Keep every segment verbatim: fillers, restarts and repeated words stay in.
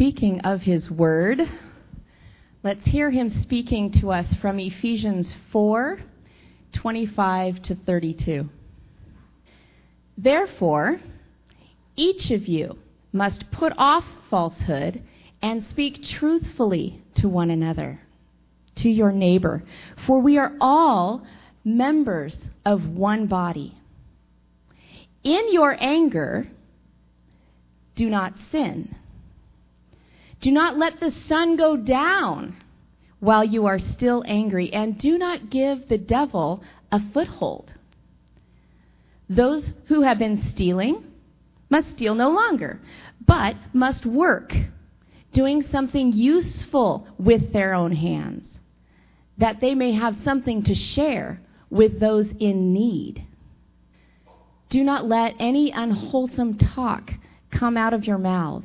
speaking of his word, let's hear him speaking to us from Ephesians four, twenty-five to thirty-two. Therefore, each of you must put off falsehood and speak truthfully to one another, to your neighbor, for we are all members of one body. In your anger, do not sin. Do not let the sun go down while you are still angry, and do not give the devil a foothold. Those who have been stealing must steal no longer, but must work, doing something useful with their own hands, that they may have something to share with those in need. Do not let any unwholesome talk come out of your mouths,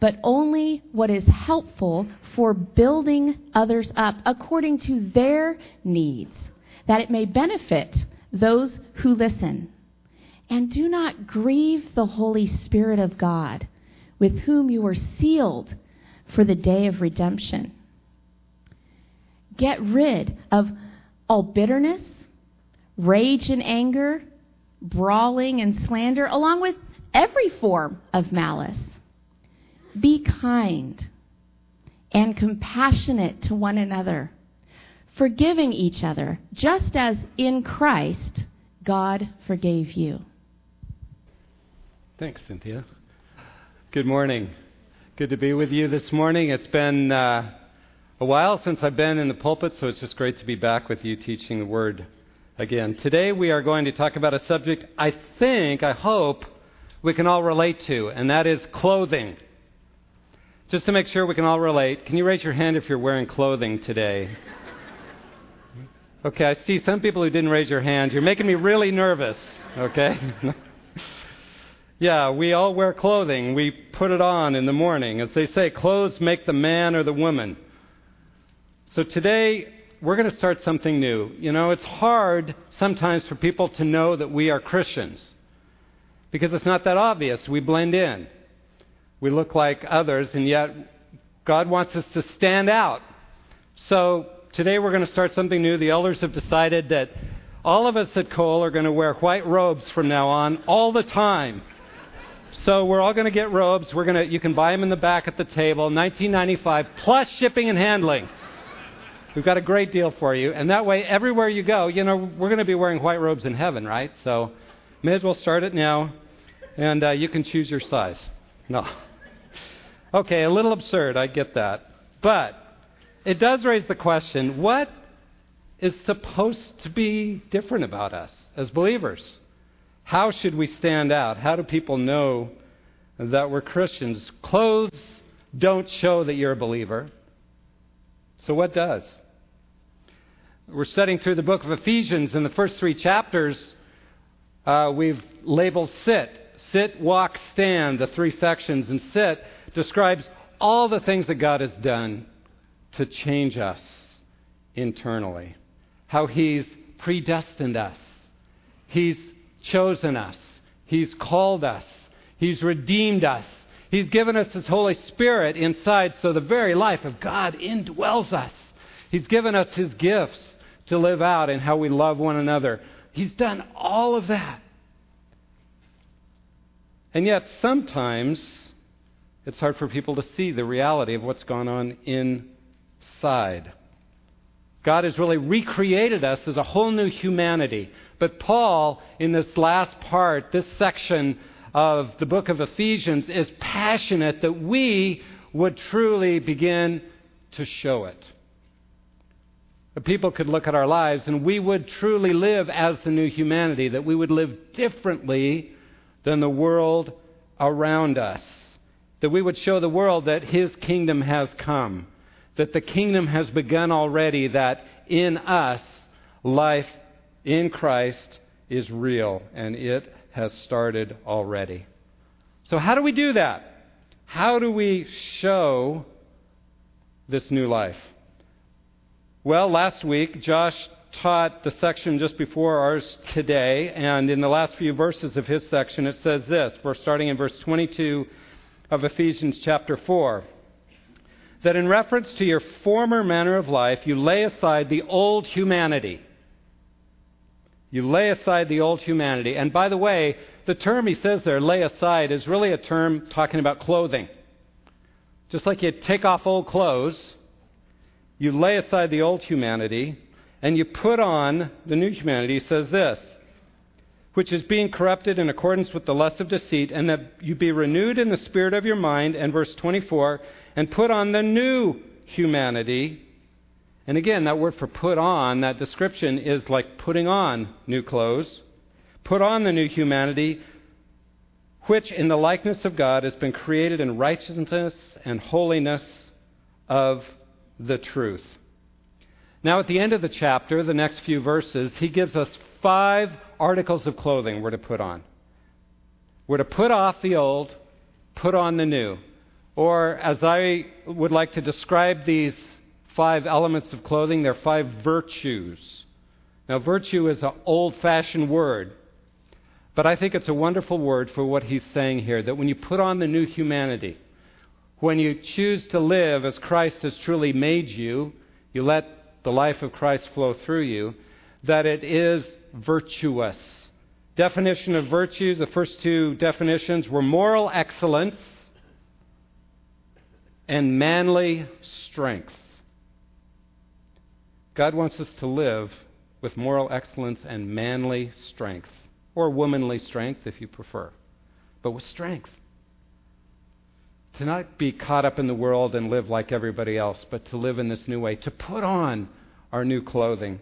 but only what is helpful for building others up according to their needs, that it may benefit those who listen. And do not grieve the Holy Spirit of God, with whom you were sealed for the day of redemption. Get rid of all bitterness, rage and anger, brawling and slander, along with every form of malice. Be kind and compassionate to one another, forgiving each other, just as in Christ God forgave you. Thanks, Cynthia. Good morning. Good to be with you this morning. It's been uh, a while since I've been in the pulpit, so it's just great to be back with you teaching the Word again. Today we are going to talk about a subject I think, I hope, we can all relate to, and that is clothing. Just to make sure we can all relate, can you raise your hand if you're wearing clothing today? Okay, I see some people who didn't raise your hand. You're making me really nervous, okay? Yeah, we all wear clothing. We put it on in the morning. As they say, clothes make the man or the woman. So today, we're going to start something new. You know, it's hard sometimes for people to know that we are Christians because it's not that obvious. We blend in. We look like others, and yet God wants us to stand out. So today we're going to start something new. The elders have decided that all of us at Cole are going to wear white robes from now on all the time. So we're all going to get robes. We're going to, you can buy them in the back at the table, nineteen ninety-five plus shipping and handling. We've got a great deal for you. And that way, everywhere you go, you know, we're going to be wearing white robes in heaven, right? So may as well start it now. And uh, you can choose your size. No. Okay, a little absurd. I get that. But it does raise the question, what is supposed to be different about us as believers? How should we stand out? How do people know that we're Christians? Clothes don't show that you're a believer. So what does? We're studying through the book of Ephesians. In the first three chapters, uh, we've labeled sit. Sit, walk, stand, the three sections. And sit describes all the things that God has done to change us internally. How he's predestined us. He's chosen us. He's called us. He's redeemed us. He's given us His Holy Spirit inside, so the very life of God indwells us. He's given us His gifts to live out in how we love one another. He's done all of that. And yet sometimes it's hard for people to see the reality of what's gone on inside. God has really recreated us as a whole new humanity. But Paul, in this last part, this section of the book of Ephesians, is passionate that we would truly begin to show it. That people could look at our lives and we would truly live as the new humanity, that we would live differently than the world around us, that we would show the world that His kingdom has come, that the kingdom has begun already, that in us, life in Christ is real, and it has started already. So how do we do that? How do we show this new life? Well, last week, Josh taught the section just before ours today, and in the last few verses of his section, it says this. We're starting in verse twenty-two of Ephesians chapter four, that in reference to your former manner of life, you lay aside the old humanity. You lay aside the old humanity. And by the way, the term he says there, lay aside, is really a term talking about clothing. Just like you take off old clothes, you lay aside the old humanity, and you put on the new humanity, says this, which is being corrupted in accordance with the lust of deceit, and that you be renewed in the spirit of your mind, and verse twenty-four, and put on the new humanity. And again, that word for put on, that description is like putting on new clothes. Put on the new humanity, which in the likeness of God has been created in righteousness and holiness of the truth. Now at the end of the chapter, the next few verses, he gives us five articles of clothing we're to put on. We're to put off the old, put on the new. Or as I would like to describe these five elements of clothing, they're five virtues. Now virtue is an old-fashioned word, but I think it's a wonderful word for what he's saying here, that when you put on the new humanity, when you choose to live as Christ has truly made you, you let the life of Christ flow through you, that it is virtuous. Definition of virtues, the first two definitions were moral excellence and manly strength. God wants us to live with moral excellence and manly strength, or womanly strength if you prefer, but with strength. To not be caught up in the world and live like everybody else, but to live in this new way, to put on our new clothing.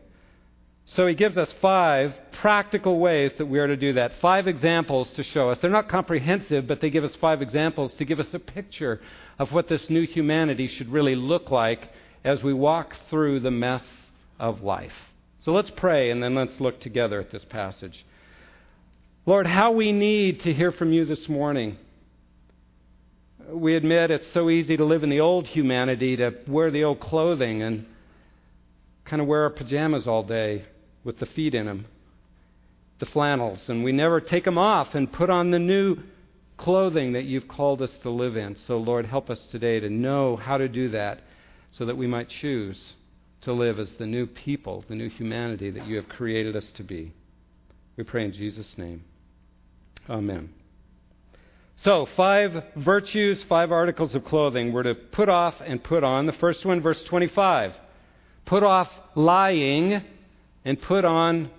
So he gives us five practical ways that we are to do that, five examples to show us. They're not comprehensive, but they give us five examples to give us a picture of what this new humanity should really look like as we walk through the mess of life. So let's pray, and then let's look together at this passage. Lord, how we need to hear from you this morning. We admit it's so easy to live in the old humanity, to wear the old clothing and kind of wear our pajamas all day with the feet in them, the flannels, and we never take them off and put on the new clothing that you've called us to live in. So, Lord, help us today to know how to do that so that we might choose to live as the new people, the new humanity that you have created us to be. We pray in Jesus' name. Amen. So, five virtues, five articles of clothing we're to put off and put on. The first one, verse twenty-five. Put off lying and put on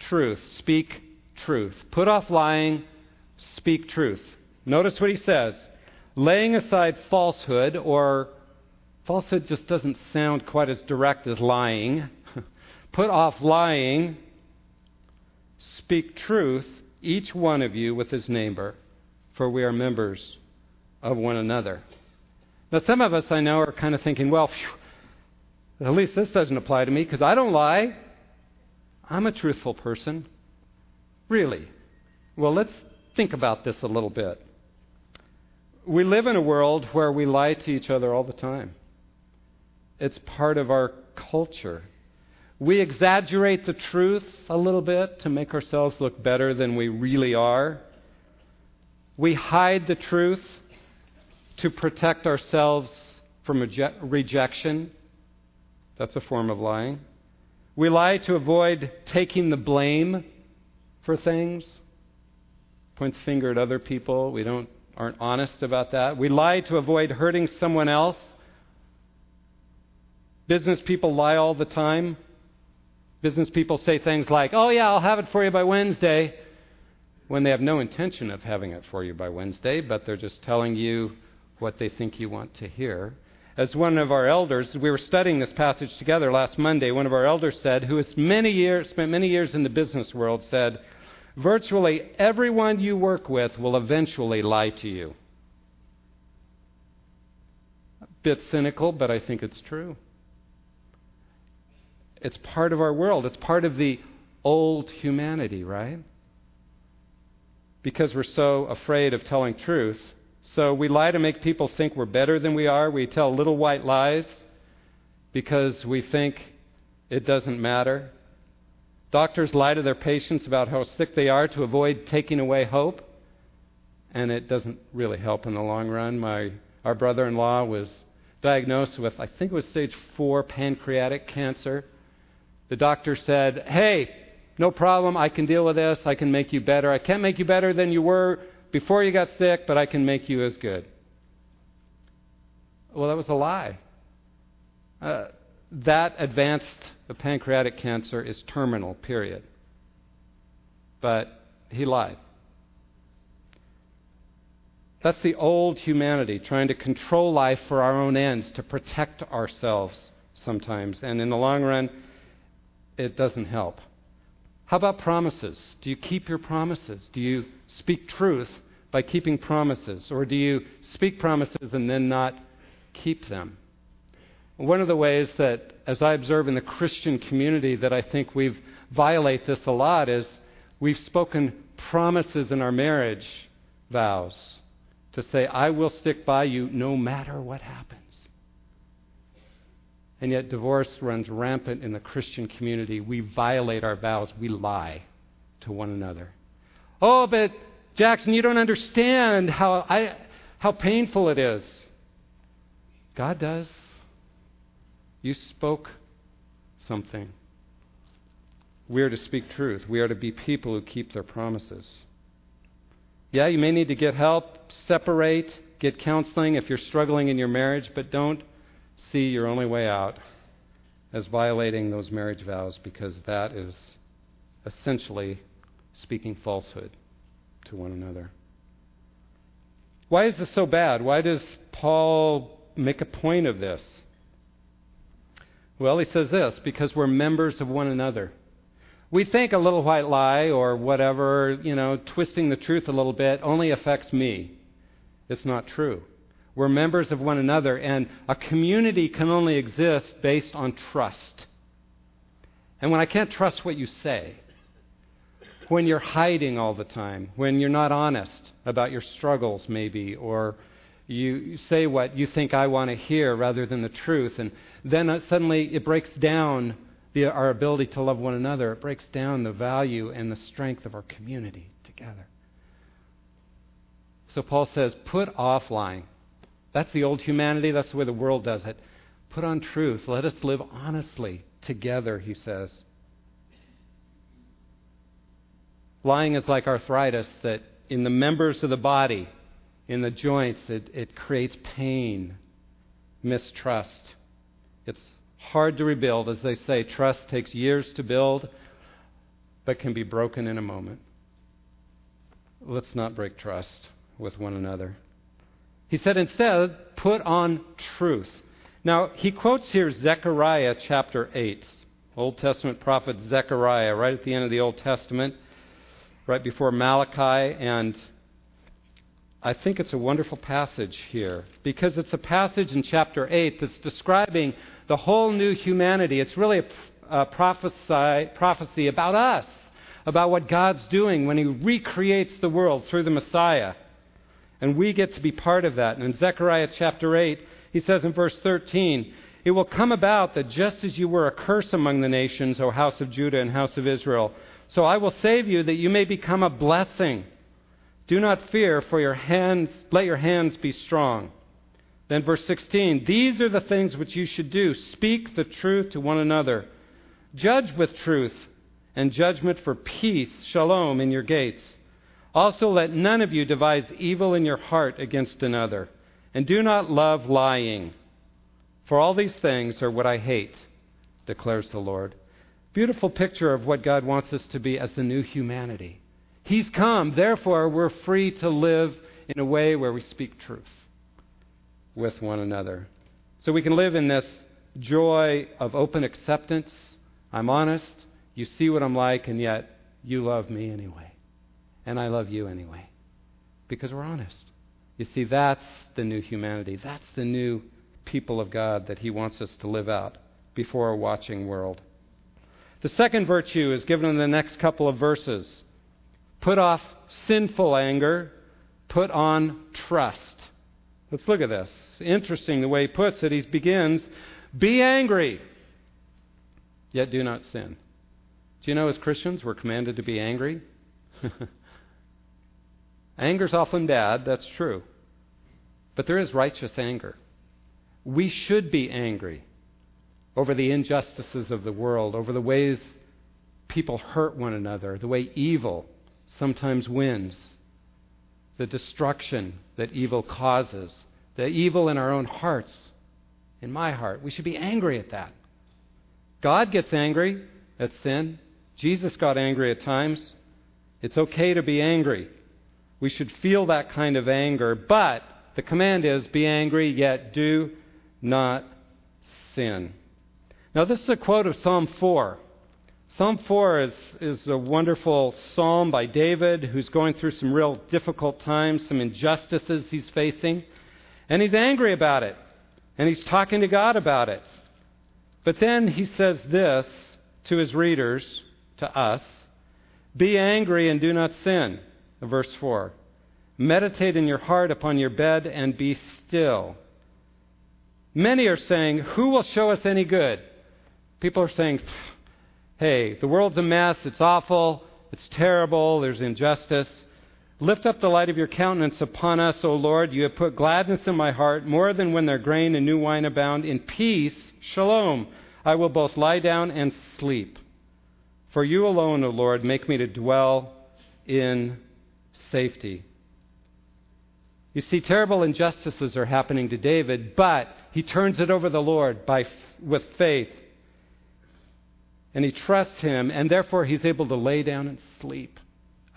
truth. Speak truth. Put off lying, speak truth. Notice what he says. Laying aside falsehood, or falsehood just doesn't sound quite as direct as lying. Put off lying, speak truth, each one of you with his neighbor, for we are members of one another. Now, some of us, I know, are kind of thinking, well, phew, at least this doesn't apply to me because I don't lie. I'm a truthful person. Really? Well, let's think about this a little bit. We live in a world where we lie to each other all the time. It's part of our culture. We exaggerate the truth a little bit to make ourselves look better than we really are. We hide the truth to protect ourselves from reje- rejection. That's a form of lying. We lie to avoid taking the blame for things. Point the finger at other people. We don't aren't honest about that. We lie to avoid hurting someone else. Business people lie all the time. Business people say things like, "Oh yeah, I'll have it for you by Wednesday," when they have no intention of having it for you by Wednesday, but they're just telling you what they think you want to hear. As one of our elders, we were studying this passage together last Monday, one of our elders said, who has many years, spent many years in the business world, said, virtually everyone you work with will eventually lie to you. A bit cynical, but I think it's true. It's part of our world. It's part of the old humanity, right? Because we're so afraid of telling truth. So we lie to make people think we're better than we are. We tell little white lies because we think it doesn't matter. Doctors lie to their patients about how sick they are to avoid taking away hope. and it doesn't really help in the long run. My our brother-in-law was diagnosed with, I think it was stage four pancreatic cancer. The doctor said, hey, no problem, I can deal with this, I can make you better. I can't make you better than you were before you got sick, but I can make you as good. Well, that was a lie. Uh, that advanced the pancreatic cancer is terminal, period. But he lied. That's the old humanity, trying to control life for our own ends, to protect ourselves sometimes. And in the long run, it doesn't help. How about promises? Do you keep your promises? Do you speak truth by keeping promises? Or do you speak promises and then not keep them? One of the ways that, as I observe in the Christian community, that I think we've violate this a lot is we've spoken promises in our marriage vows to say, I will stick by you no matter what happens. And yet divorce runs rampant in the Christian community. We violate our vows. We lie to one another. Oh, but Jackson, you don't understand how I, how painful it is. God does. You spoke something. We are to speak truth. We are to be people who keep their promises. Yeah, you may need to get help, separate, get counseling if you're struggling in your marriage, but don't see your only way out as violating those marriage vows, because that is essentially speaking falsehood to one another. Why is this so bad? Why does Paul make a point of this? Well, he says this, because we're members of one another. We think a little white lie or whatever, you know, twisting the truth a little bit only affects me. It's not true. We're members of one another, and a community can only exist based on trust. And when I can't trust what you say, when you're hiding all the time, when you're not honest about your struggles maybe, or you say what you think I want to hear rather than the truth, and then suddenly it breaks down the, our ability to love one another. It breaks down the value and the strength of our community together. So Paul says, put off lying. That's the old humanity. That's the way the world does it. Put on truth. Let us live honestly together, he says. Lying is like arthritis, that in the members of the body, in the joints, it, it creates pain, mistrust. It's hard to rebuild. As they say, trust takes years to build, but can be broken in a moment. Let's not break trust with one another. He said, instead, put on truth. Now, he quotes here Zechariah chapter eight, Old Testament prophet Zechariah, right at the end of the Old Testament, right before Malachi, and I think it's a wonderful passage here, because it's a passage in chapter eight that's describing the whole new humanity. It's really a, a prophecy, prophecy about us, about what God's doing when he recreates the world through the Messiah. And we get to be part of that. And in Zechariah chapter eight, he says in verse thirteen, it will come about that just as you were a curse among the nations, O house of Judah and house of Israel, so I will save you that you may become a blessing. Do not fear, for your hands, let your hands be strong. Then verse sixteen, these are the things which you should do. Speak the truth to one another. Judge with truth, and judgment for peace, shalom, in your gates. Also let none of you devise evil in your heart against another. And do not love lying. For all these things are what I hate, declares the Lord. Beautiful picture of what God wants us to be as the new humanity. He's come, therefore we're free to live in a way where we speak truth with one another. So we can live in this joy of open acceptance. I'm honest, you see what I'm like, and yet you love me anyway. And I love you anyway. Because we're honest. You see, that's the new humanity. That's the new people of God that he wants us to live out before a watching world. The second virtue is given in the next couple of verses. Put off sinful anger, put on trust. Let's look at this. Interesting the way he puts it. He begins, be angry, yet do not sin. Do you know as Christians we're commanded to be angry? Anger's often bad, that's true. But there is righteous anger. We should be angry over the injustices of the world, over the ways people hurt one another, the way evil sometimes wins, the destruction that evil causes, the evil in our own hearts, in my heart. We should be angry at that. God gets angry at sin. Jesus got angry at times. It's okay to be angry. We should feel that kind of anger, but the command is be angry, yet do not sin. Now, this is a quote of Psalm four. Psalm four is, is a wonderful psalm by David, who's going through some real difficult times, some injustices he's facing, and he's angry about it, and he's talking to God about it. But then he says this to his readers, to us, be angry and do not sin, verse four. Meditate in your heart upon your bed and be still. Many are saying, who will show us any good? People are saying, hey, the world's a mess, it's awful, it's terrible, there's injustice. Lift up the light of your countenance upon us, O Lord. You have put gladness in my heart, more than when their grain and new wine abound. In peace, shalom, I will both lie down and sleep. For you alone, O Lord, make me to dwell in safety. You see, terrible injustices are happening to David, but he turns it over to the Lord by, with faith. And he trusts him, and therefore he's able to lay down and sleep.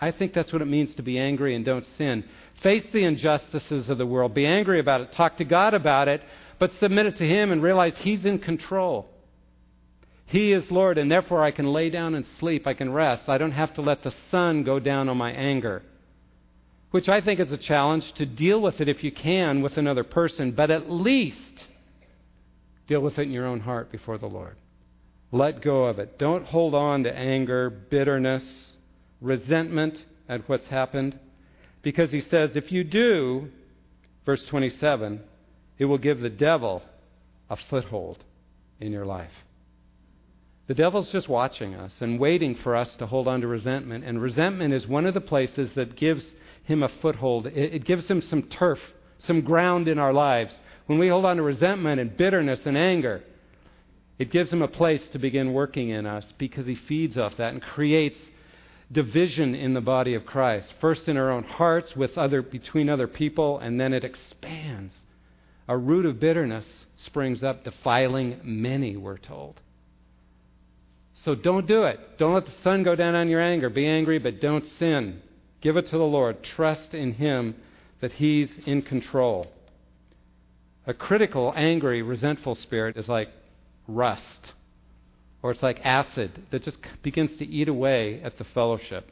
I think that's what it means to be angry and don't sin. Face the injustices of the world. Be angry about it. Talk to God about it, but submit it to him and realize he's in control. He is Lord, and therefore I can lay down and sleep. I can rest. I don't have to let the sun go down on my anger, which I think is a challenge to deal with it if you can with another person, but at least deal with it in your own heart before the Lord. Let go of it. Don't hold on to anger, bitterness, resentment at what's happened. Because he says, if you do, verse twenty-seven, it will give the devil a foothold in your life. The devil's just watching us and waiting for us to hold on to resentment. And resentment is one of the places that gives him a foothold. It, it gives him some turf, some ground in our lives. When we hold on to resentment and bitterness and anger, it gives him a place to begin working in us because he feeds off that and creates division in the body of Christ. First in our own hearts, with other between other people, and then it expands. A root of bitterness springs up, defiling many, we're told. So don't do it. Don't let the sun go down on your anger. Be angry, but don't sin. Give it to the Lord. Trust in him that he's in control. A critical, angry, resentful spirit is like rust, or it's like acid that just begins to eat away at the fellowship.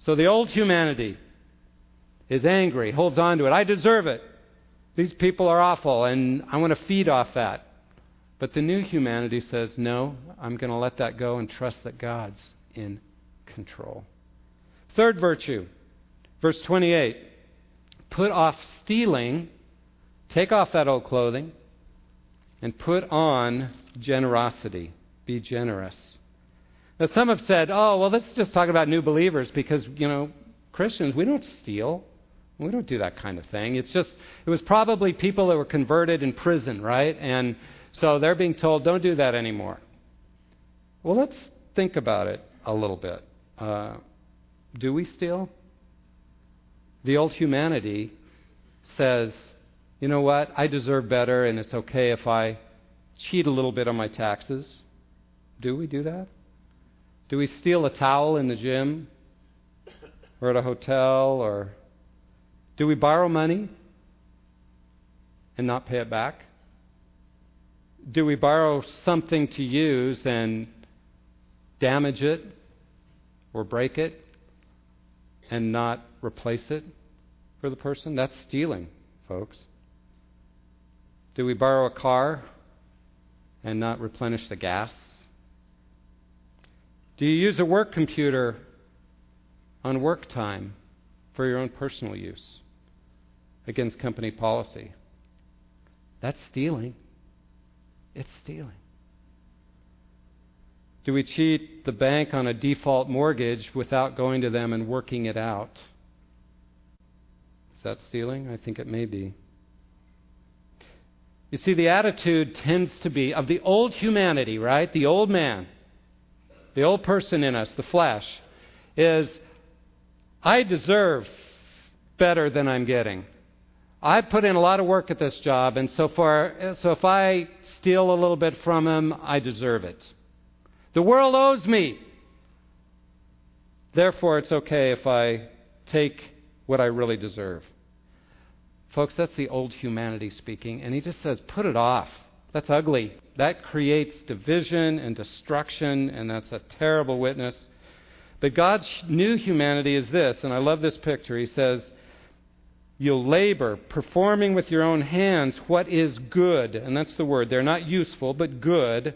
So the old humanity is angry, holds on to it. I deserve it. These people are awful, and I want to feed off that. But the new humanity says, no, I'm going to let that go and trust that God's in control. Third virtue, verse twenty-eight, put off stealing, take off that old clothing, and put on generosity. Be generous. Now, some have said, oh, well, let's just talk about new believers because, you know, Christians, we don't steal. We don't do that kind of thing. It's just, it was probably people that were converted in prison, right? And so they're being told, don't do that anymore. Well, let's think about it a little bit. Uh, do we steal? The old humanity says, you know what, I deserve better, and it's okay if I cheat a little bit on my taxes. Do we do that? Do we steal a towel in the gym or at a hotel? Or do we borrow money and not pay it back? Do we borrow something to use and damage it or break it and not replace it for the person? That's stealing, folks. Do we borrow a car and not replenish the gas? Do you use a work computer on work time for your own personal use against company policy? That's stealing. It's stealing. Do we cheat the bank on a default mortgage without going to them and working it out? that stealing? I think it may be. You see, the attitude tends to be of the old humanity, right? The old man, the old person in us, the flesh, is I deserve better than I'm getting. I put in a lot of work at this job, and so far, so if I steal a little bit from him, I deserve it. The world owes me. Therefore, it's okay if I take what I really deserve. Folks, that's the old humanity speaking. And he just says, put it off. That's ugly. That creates division and destruction, and that's a terrible witness. But God's new humanity is this, and I love this picture. He says, you'll labor, performing with your own hands what is good. And that's the word. They're not useful, but good,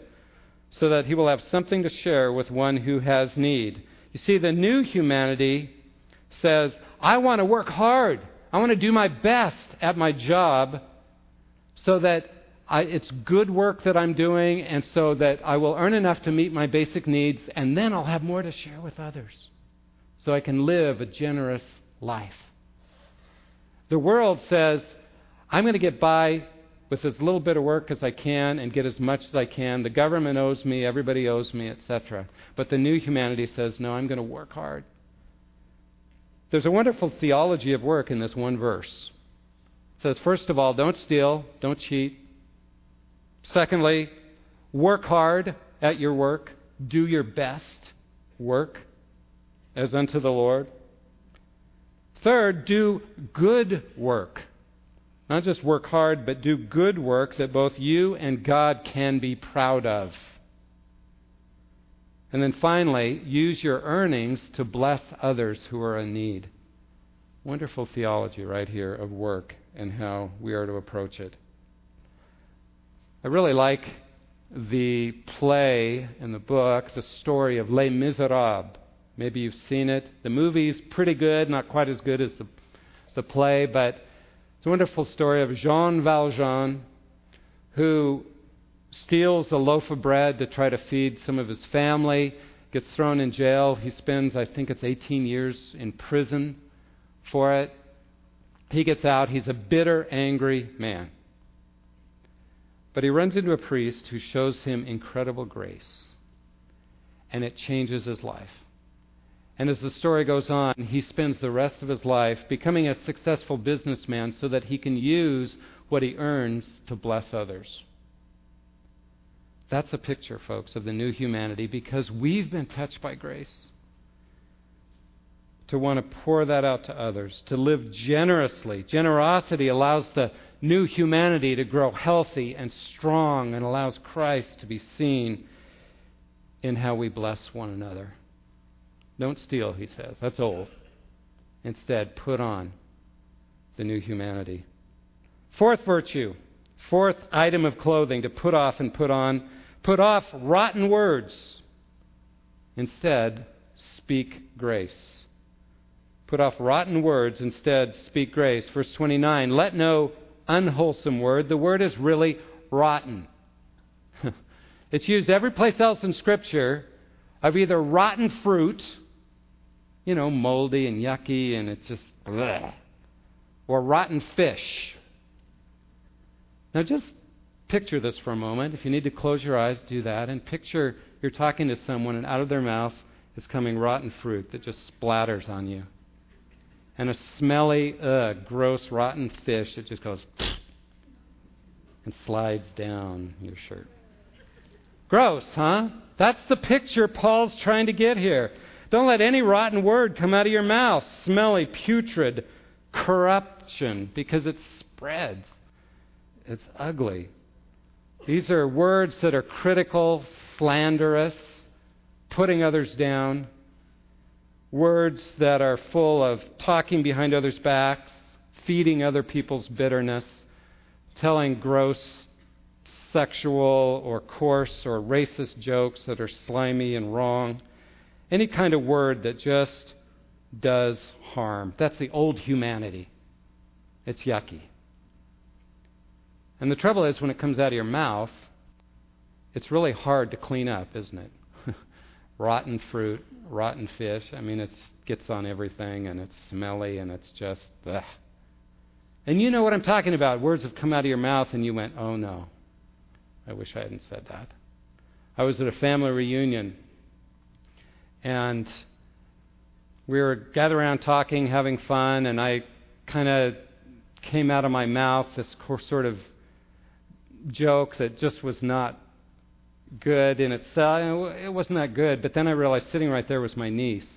so that he will have something to share with one who has need. You see, the new humanity says, I want to work hard. I want to do my best at my job so that I, it's good work that I'm doing, and so that I will earn enough to meet my basic needs, and then I'll have more to share with others so I can live a generous life. The world says, I'm going to get by with as little bit of work as I can and get as much as I can. The government owes me, everybody owes me, et cetera. But the new humanity says, no, I'm going to work hard. There's a wonderful theology of work in this one verse. It says, first of all, don't steal, don't cheat. Secondly, work hard at your work. Do your best work as unto the Lord. Third, do good work. Not just work hard, but do good work that both you and God can be proud of. And then finally, use your earnings to bless others who are in need. Wonderful theology right here of work and how we are to approach it. I really like the play and the book, the story of Les Misérables. Maybe you've seen it. The movie's pretty good, not quite as good as the, the play, but it's a wonderful story of Jean Valjean, who steals a loaf of bread to try to feed some of his family, gets thrown in jail. He spends, I think it's eighteen years in prison for it. He gets out. He's a bitter, angry man. But he runs into a priest who shows him incredible grace, and it changes his life. And as the story goes on, he spends the rest of his life becoming a successful businessman so that he can use what he earns to bless others. That's a picture, folks, of the new humanity, because we've been touched by grace to want to pour that out to others, to live generously. Generosity allows the new humanity to grow healthy and strong and allows Christ to be seen in how we bless one another. Don't steal, he says. That's old. Instead, put on the new humanity. Fourth virtue. Fourth item of clothing to put off and put on. Put off rotten words. Instead, speak grace. Put off rotten words. Instead, speak grace. Verse twenty-nine, let no unwholesome word. The word is really rotten. It's used every place else in Scripture of either rotten fruit, you know, moldy and yucky, and it's just bleh, or rotten fish. Now just picture this for a moment. If you need to close your eyes, do that. And picture you're talking to someone and out of their mouth is coming rotten fruit that just splatters on you. And a smelly, ugh, gross, rotten fish that just goes and slides down your shirt. Gross, huh? That's the picture Paul's trying to get here. Don't let any rotten word come out of your mouth. Smelly, putrid, corruption, because it spreads. It's ugly. These are words that are critical, slanderous, putting others down, words that are full of talking behind others' backs, feeding other people's bitterness, telling gross sexual or coarse or racist jokes that are slimy and wrong, any kind of word that just does harm. That's the old humanity. It's yucky. And the trouble is, when it comes out of your mouth, it's really hard to clean up, isn't it? Rotten fruit, rotten fish. I mean, it gets on everything, and it's smelly, and it's just, ugh, And you know what I'm talking about. Words have come out of your mouth and you went, oh no, I wish I hadn't said that. I was at a family reunion and we were gathered around talking, having fun, and I kind of came out of my mouth this sort of joke that just was not good in itself. It wasn't that good, but then I realized sitting right there was my niece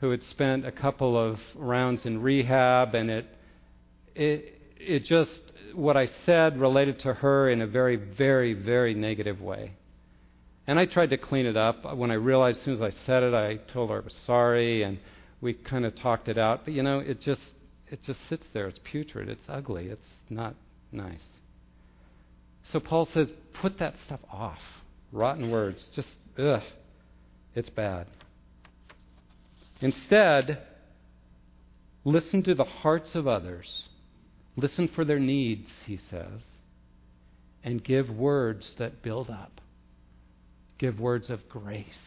who had spent a couple of rounds in rehab, and it It, it just, what I said related to her in a very, very, very negative way. And I tried to clean it up. When I realized, as soon as I said it, I told her I was sorry, and we kind of talked it out. But, you know, it just it just sits there. It's putrid. It's ugly. It's not nice. So Paul says, put that stuff off. Rotten words. Just, ugh. It's bad. Instead, listen to the hearts of others. Listen for their needs, he says, and give words that build up. Give words of grace,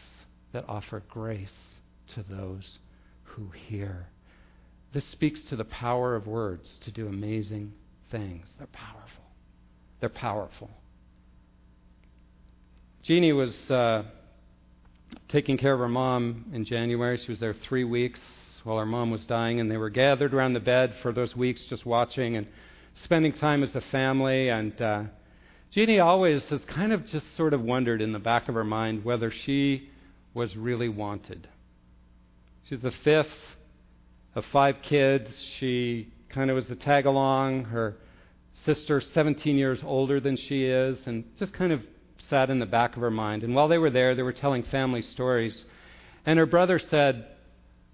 that offer grace to those who hear. This speaks to the power of words to do amazing things. They're powerful. They're powerful. Jeannie was uh, taking care of her mom in January. She was there three weeks. While our mom was dying, and they were gathered around the bed for those weeks just watching and spending time as a family. And uh, Jeannie always has kind of just sort of wondered in the back of her mind whether she was really wanted. She's the fifth of five kids. She kind of was the tag-along. Her sister's seventeen years older than she is, and just kind of sat in the back of her mind. And while they were there, they were telling family stories. And her brother said,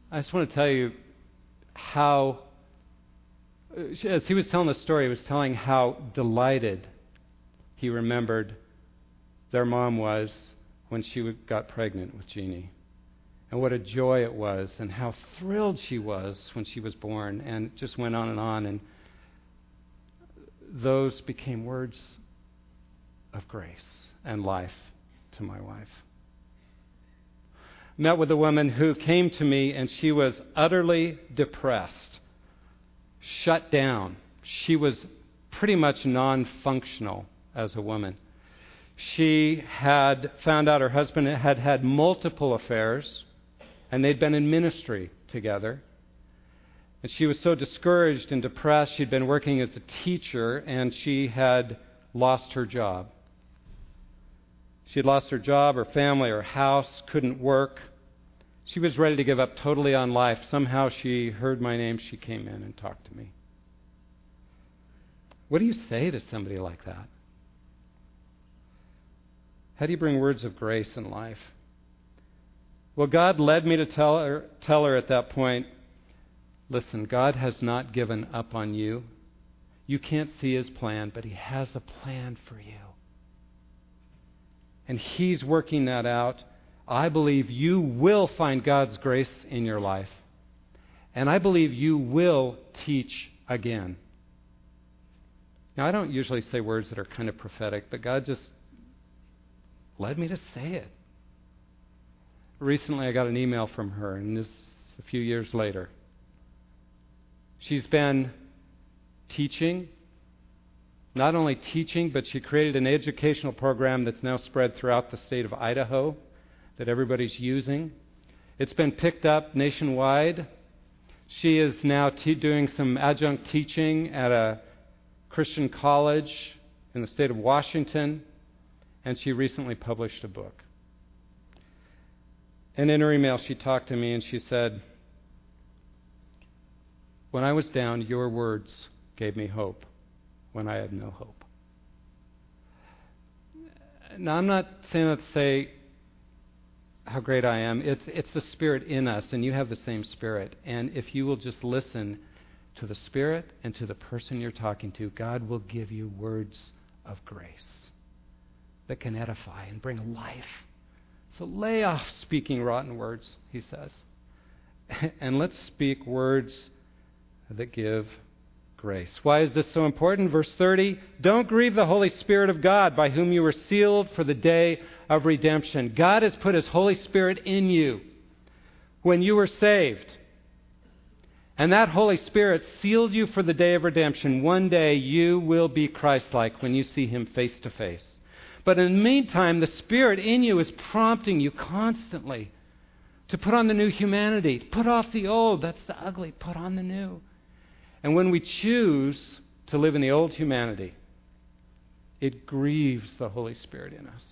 I just want to tell you how, as he was telling the story, he was telling how delighted he remembered their mom was when she got pregnant with Jeannie, and what a joy it was, and how thrilled she was when she was born, and it just went on and on. And those became words of grace and life to my wife. Met with a woman who came to me, and she was utterly depressed, shut down. She was pretty much non-functional as a woman. She had found out her husband had had multiple affairs, and they'd been in ministry together. And she was so discouraged and depressed, she'd been working as a teacher, and she had lost her job. She had lost her job, her family, her house, couldn't work. She was ready to give up totally on life. Somehow she heard my name. She came in and talked to me. What do you say to somebody like that? How do you bring words of grace in life? Well, God led me to tell her, tell her at that point, listen, God has not given up on you. You can't see His plan, but He has a plan for you. And He's working that out. I believe you will find God's grace in your life. And I believe you will teach again. Now, I don't usually say words that are kind of prophetic, but God just led me to say it. Recently, I got an email from her, and this is a few years later. She's been teaching. Not only teaching, but she created an educational program that's now spread throughout the state of Idaho that everybody's using. It's been picked up nationwide. She is now te- doing some adjunct teaching at a Christian college in the state of Washington, and she recently published a book. And in her email, she talked to me and she said, when I was down, your words gave me hope when I had no hope. Now, I'm not saying that to say how great I am. It's it's the Spirit in us, and you have the same Spirit. And if you will just listen to the Spirit and to the person you're talking to, God will give you words of grace that can edify and bring life. So lay off speaking rotten words, he says, and let's speak words that give grace. Why is this so important? Verse thirty, don't grieve the Holy Spirit of God, by whom you were sealed for the day of redemption. God has put His Holy Spirit in you when you were saved. And that Holy Spirit sealed you for the day of redemption. One day you will be Christ-like when you see him face to face. But in the meantime, the Spirit in you is prompting you constantly to put on the new humanity. Put off the old. That's the ugly. Put on the new. And when we choose to live in the old humanity, it grieves the Holy Spirit in us.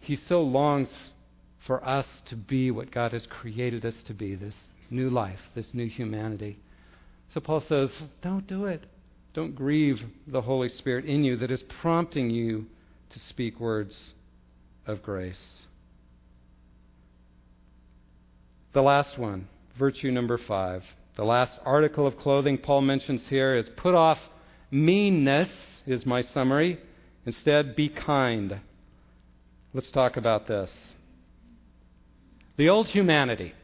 He so longs for us to be what God has created us to be, this new life, this new humanity. So Paul says, don't do it. Don't grieve the Holy Spirit in you that is prompting you to speak words of grace. The last one, virtue number five. The last article of clothing Paul mentions here is put off meanness, is my summary. Instead, be kind. Let's talk about this. The old humanity.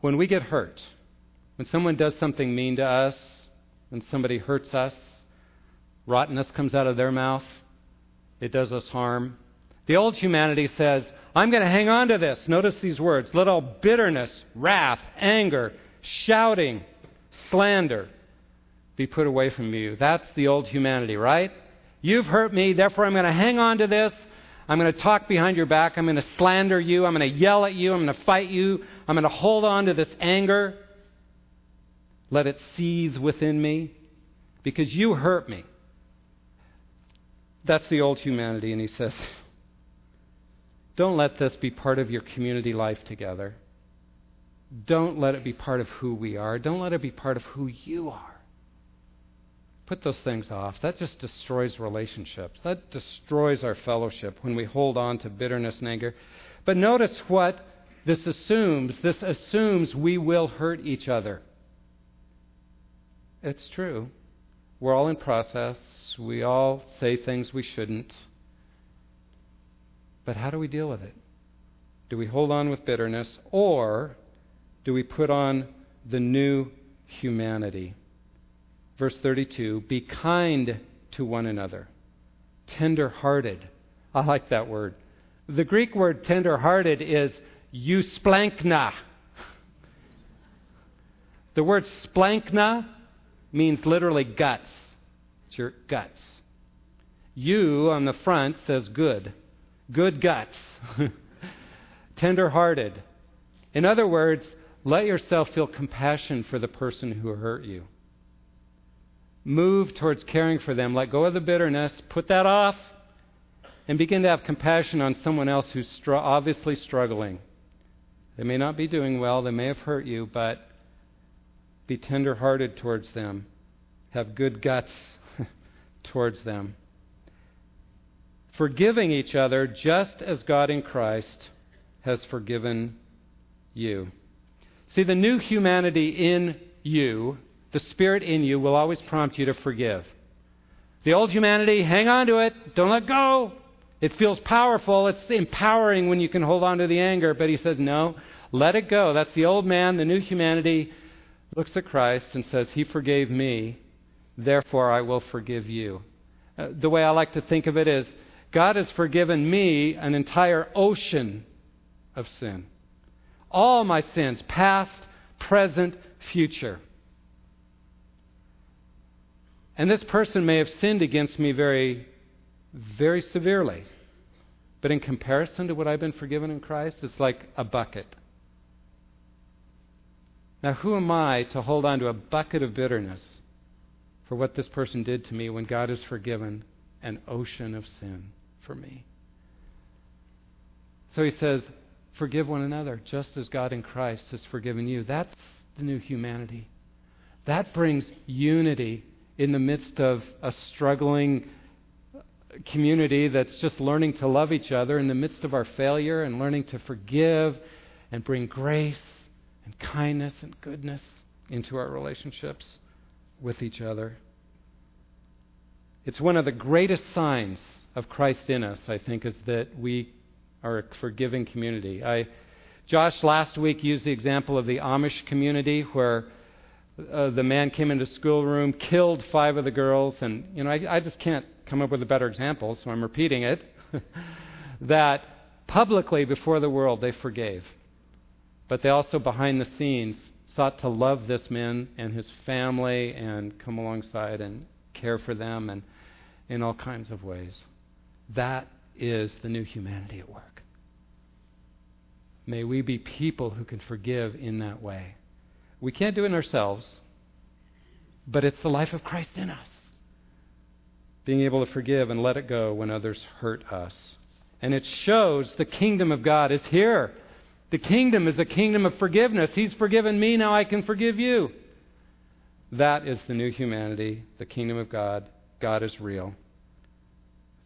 When we get hurt, when someone does something mean to us, when somebody hurts us, rottenness comes out of their mouth, it does us harm. The old humanity says, I'm going to hang on to this. Notice these words. Let all bitterness, wrath, anger, shouting, slander be put away from you. That's the old humanity, right? You've hurt me, therefore I'm going to hang on to this. I'm going to talk behind your back. I'm going to slander you. I'm going to yell at you. I'm going to fight you. I'm going to hold on to this anger. Let it seethe within me because you hurt me. That's the old humanity. And he says, don't let this be part of your community life together. Don't let it be part of who we are. Don't let it be part of who you are. Put those things off. That just destroys relationships. That destroys our fellowship when we hold on to bitterness and anger. But notice what this assumes. This assumes we will hurt each other. It's true. We're all in process. We all say things we shouldn't. But how do we deal with it? Do we hold on with bitterness, or do we put on the new humanity? Verse thirty-two, be kind to one another, tender-hearted. I like that word. The Greek word tender-hearted is eusplankna. The word splankna means literally guts. It's your guts. You on the front says good. Good guts. Tender-hearted. In other words, let yourself feel compassion for the person who hurt you. Move towards caring for them. Let go of the bitterness. Put that off. And begin to have compassion on someone else who's str- obviously struggling. They may not be doing well. They may have hurt you, but be tender-hearted towards them. Have good guts towards them. Forgiving each other just as God in Christ has forgiven you. See, the new humanity in you, the Spirit in you, will always prompt you to forgive. The old humanity, hang on to it. Don't let go. It feels powerful. It's empowering when you can hold on to the anger. But he says, no, let it go. That's the old man. The new humanity looks at Christ and says, he forgave me, therefore I will forgive you. Uh, the way I like to think of it is, God has forgiven me an entire ocean of sin. All my sins, past, present, future. And this person may have sinned against me very, very severely. But in comparison to what I've been forgiven in Christ, it's like a bucket. Now, who am I to hold on to a bucket of bitterness for what this person did to me when God has forgiven an ocean of sin for me? So he says, forgive one another just as God in Christ has forgiven you. That's the new humanity. That brings unity in the midst of a struggling community that's just learning to love each other in the midst of our failure and learning to forgive and bring grace and kindness and goodness into our relationships with each other. It's one of the greatest signs of Christ in us, I think, is that we are a forgiving community. I, Josh last week used the example of the Amish community where Uh, the man came into the schoolroom, killed five of the girls, and you know I, I just can't come up with a better example, so I'm repeating it, that publicly before the world they forgave. But they also behind the scenes sought to love this man and his family and come alongside and care for them and in all kinds of ways. That is the new humanity at work. May we be people who can forgive in that way. We can't do it ourselves, but it's the life of Christ in us. Being able to forgive and let it go when others hurt us. And it shows the kingdom of God is here. The kingdom is a kingdom of forgiveness. He's forgiven me, now I can forgive you. That is the new humanity, the kingdom of God. God is real.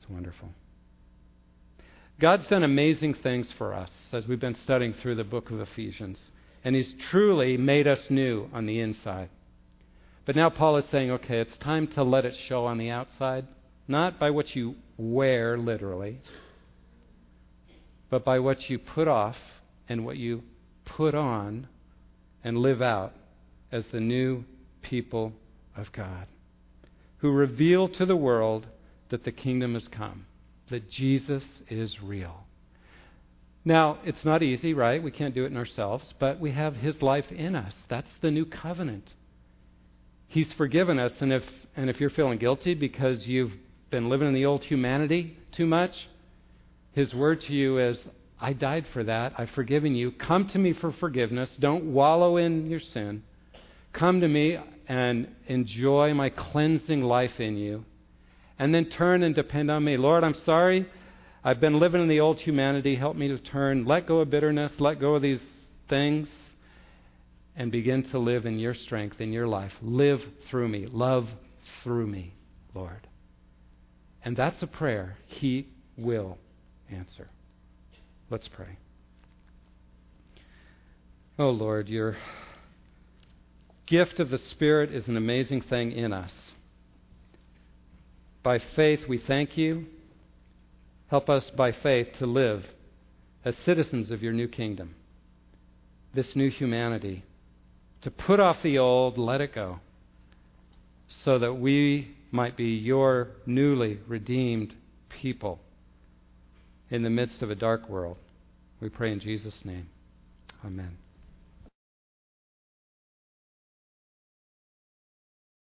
It's wonderful. God's done amazing things for us as we've been studying through the book of Ephesians. And He's truly made us new on the inside. But now Paul is saying, okay, it's time to let it show on the outside, not by what you wear, literally, but by what you put off and what you put on and live out as the new people of God, who reveal to the world that the kingdom has come, that Jesus is real. Now, it's not easy, right? We can't do it in ourselves, but we have His life in us. That's the new covenant. He's forgiven us, and if and if you're feeling guilty because you've been living in the old humanity too much, His word to you is, I died for that. I've forgiven you. Come to me for forgiveness. Don't wallow in your sin. Come to me and enjoy my cleansing life in you. And then turn and depend on me. Lord, I'm sorry. I've been living in the old humanity. Help me to turn. Let go of bitterness. Let go of these things. And begin to live in your strength, in your life. Live through me. Love through me, Lord. And that's a prayer He will answer. Let's pray. Oh, Lord, your gift of the Spirit is an amazing thing in us. By faith, we thank you. Help us by faith to live as citizens of your new kingdom, this new humanity, to put off the old, let it go, so that we might be your newly redeemed people in the midst of a dark world. We pray in Jesus' name. Amen.